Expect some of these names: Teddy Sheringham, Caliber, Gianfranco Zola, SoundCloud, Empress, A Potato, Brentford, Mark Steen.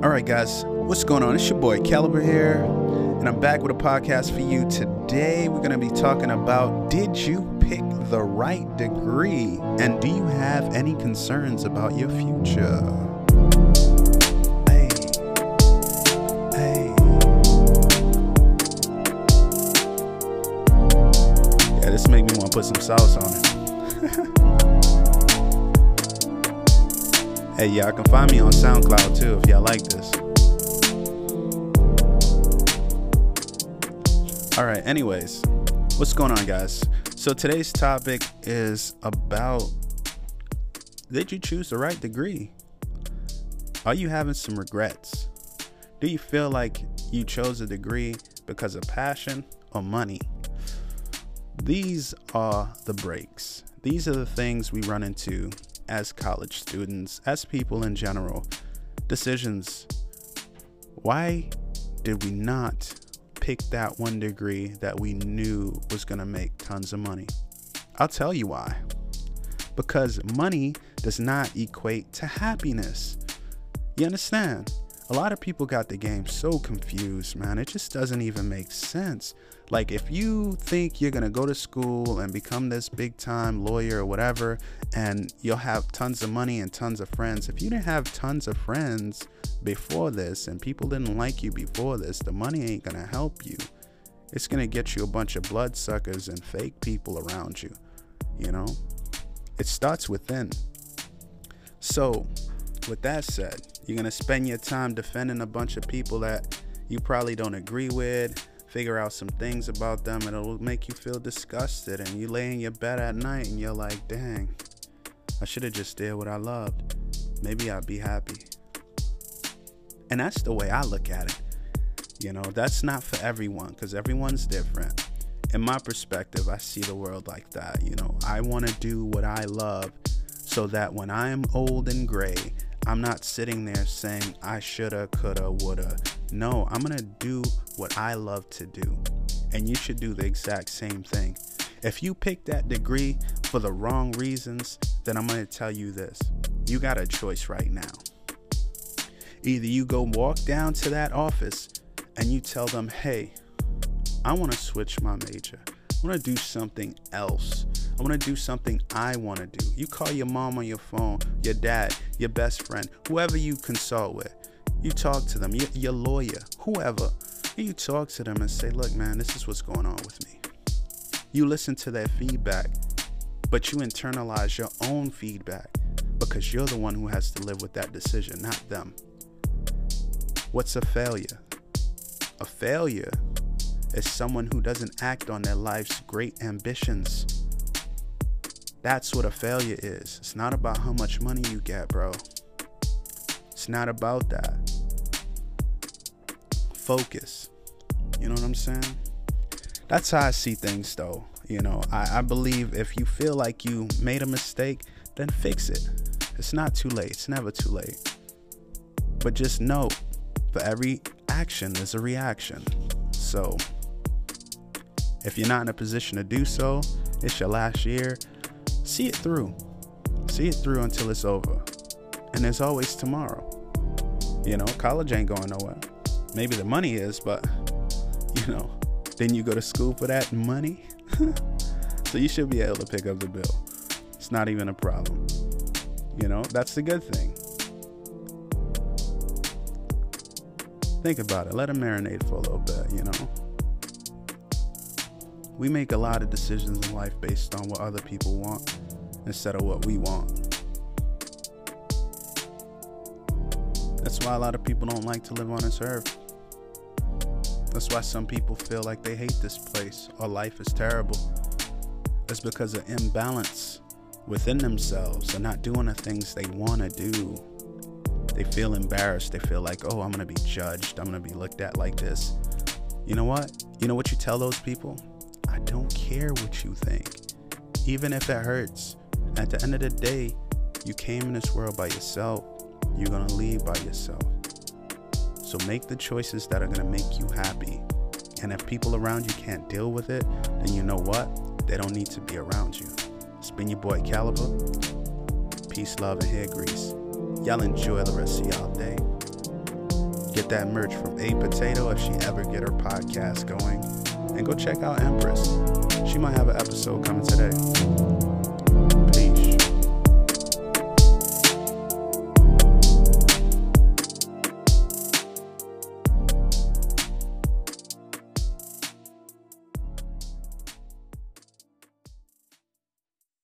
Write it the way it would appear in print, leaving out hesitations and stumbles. Alright guys, what's going on? It's your boy Caliber here, and I'm back with a podcast for you today. We're going to be talking about, did you pick the right degree? And do you have any concerns about your future? Hey. Yeah, this made me want to put some sauce on it. Hey, y'all can find me on SoundCloud too if y'all like this. All right, anyways, what's going on, guys? So today's topic is about, did you choose the right degree? Are you having some regrets? Do you feel like you chose a degree because of passion or money? These are the breaks. These are the things we run into as college students, as people in general. Decisions. Why did we not pick that one degree that we knew was gonna make tons of money? I'll tell you why. Because money does not equate to happiness. You understand? A lot of people got the game so confused, man. It just doesn't even make sense. Like, if you think you're gonna go to school and become this big time lawyer or whatever, and you'll have tons of money and tons of friends, if you didn't have tons of friends before this and people didn't like you before this, the money ain't gonna help you. It's gonna get you a bunch of bloodsuckers and fake people around you, you know? It starts within. So, with that said, you're going to spend your time defending a bunch of people that you probably don't agree with, figure out some things about them, and it'll make you feel disgusted, and you lay in your bed at night and you're like, dang, I should have just did what I loved. Maybe I'd be happy. And that's the way I look at it. You know, that's not for everyone, because everyone's different. In my perspective, I see the world like that. You know, I want to do what I love so that when I am old and gray, I'm not sitting there saying I shoulda, coulda, woulda. No, I'm gonna do what I love to do. And you should do the exact same thing. If you pick that degree for the wrong reasons, then I'm gonna tell you this. You got a choice right now. Either you go walk down to that office and you tell them, hey, I wanna switch my major. I wanna do something else. I want to do something I want to do. You call your mom on your phone, your dad, your best friend, whoever you consult with. You talk to them, your lawyer, whoever. And you talk to them and say, look, man, this is what's going on with me. You listen to their feedback, but you internalize your own feedback because you're the one who has to live with that decision, not them. What's a failure? A failure is someone who doesn't act on their life's great ambitions. That's what a failure is. It's not about how much money you get, bro. It's not about that. Focus. You know what I'm saying? That's how I see things, though. You know, I believe if you feel like you made a mistake, then fix it. It's not too late. It's never too late. But just know, for every action, there's a reaction. So, if you're not in a position to do so, it's your last year. See it through. See it through until it's over. And there's always tomorrow. You know, college ain't going nowhere. Maybe the money is, but, you know, then you go to school for that money. So you should be able to pick up the bill. It's not even a problem. You know, that's the good thing. Think about it. Let it marinate for a little bit, you know. We make a lot of decisions in life based on what other people want instead of what we want. That's why a lot of people don't like to live on this earth. That's why some people feel like they hate this place or life is terrible. It's because of imbalance within themselves. They're not doing the things they want to do. They feel embarrassed. They feel like, oh, I'm going to be judged. I'm going to be looked at like this. You know what? You know what you tell those people? I don't care what you think, even if it hurts. At the end of the day, you came in this world by yourself. You're gonna leave by yourself. So make the choices that are gonna make you happy. And if people around you can't deal with it, then you know what? They don't need to be around you. It's been your boy Caliber. Peace, love, and hair grease. Y'all enjoy the rest of y'all day. Get that merch from A Potato if she ever get her podcast going. And go check out Empress. She might have an episode coming today.